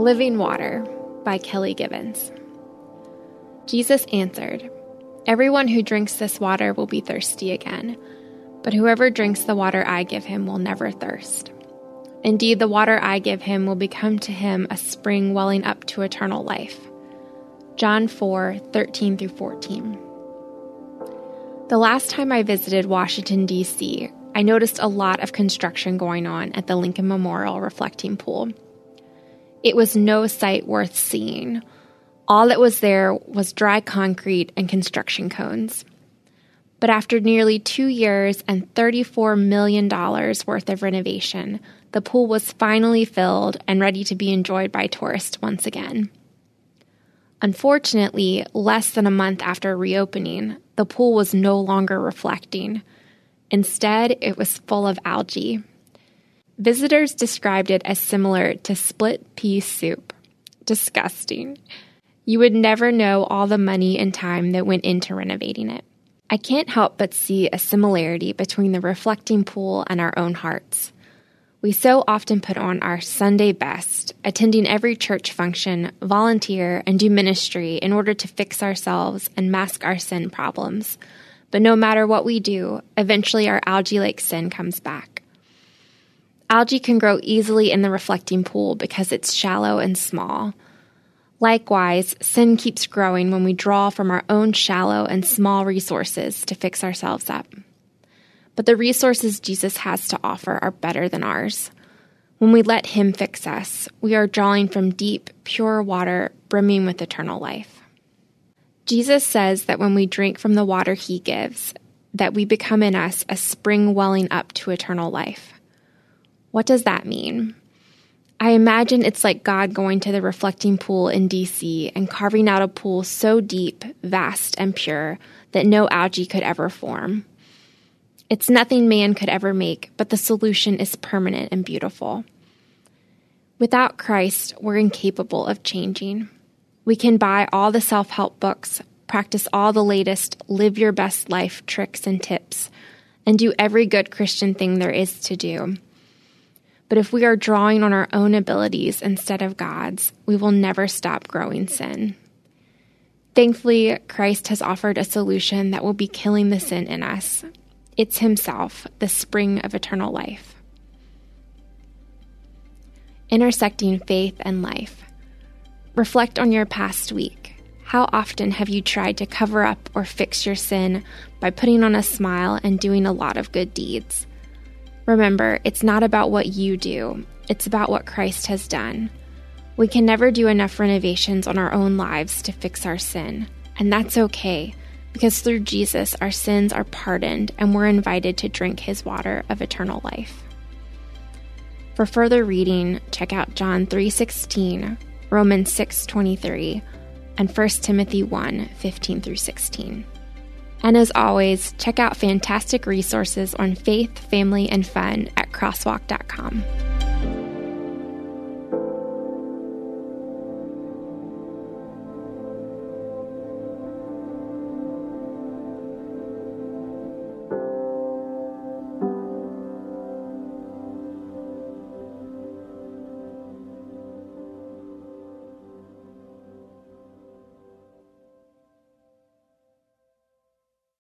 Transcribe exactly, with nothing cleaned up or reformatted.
Living Water by Kelly Gibbons. Jesus answered, "Everyone who drinks this water will be thirsty again, but whoever drinks the water I give him will never thirst. Indeed, the water I give him will become to him a spring welling up to eternal life." John four, thirteen through fourteen. The last time I visited Washington, D C, I noticed a lot of construction going on at the Lincoln Memorial Reflecting Pool. It was no sight worth seeing. All that was there was dry concrete and construction cones. But after nearly two years and thirty-four million dollars worth of renovation, the pool was finally filled and ready to be enjoyed by tourists once again. Unfortunately, less than a month after reopening, the pool was no longer reflecting. Instead, it was full of algae. Visitors described it as similar to split pea soup. Disgusting. You would never know all the money and time that went into renovating it. I can't help but see a similarity between the reflecting pool and our own hearts. We so often put on our Sunday best, attending every church function, volunteer, and do ministry in order to fix ourselves and mask our sin problems. But no matter what we do, eventually our algae-like sin comes back. Algae can grow easily in the reflecting pool because it's shallow and small. Likewise, sin keeps growing when we draw from our own shallow and small resources to fix ourselves up. But the resources Jesus has to offer are better than ours. When we let him fix us, we are drawing from deep, pure water brimming with eternal life. Jesus says that when we drink from the water he gives, that we become in us a spring welling up to eternal life. What does that mean? I imagine it's like God going to the reflecting pool in D C and carving out a pool so deep, vast, and pure that no algae could ever form. It's nothing man could ever make, but the solution is permanent and beautiful. Without Christ, we're incapable of changing. We can buy all the self-help books, practice all the latest live your best life tricks and tips, and do every good Christian thing there is to do. But if we are drawing on our own abilities instead of God's, we will never stop growing sin. Thankfully, Christ has offered a solution that will be killing the sin in us. It's himself, the spring of eternal life. Intersecting faith and life. Reflect on your past week. How often have you tried to cover up or fix your sin by putting on a smile and doing a lot of good deeds? Remember, it's not about what you do. It's about what Christ has done. We can never do enough renovations on our own lives to fix our sin. And that's okay, because through Jesus, our sins are pardoned and we're invited to drink his water of eternal life. For further reading, check out John three sixteen, Romans six twenty-three, and First Timothy one, fifteen through sixteen. And as always, check out fantastic resources on faith, family, and fun at crosswalk dot com.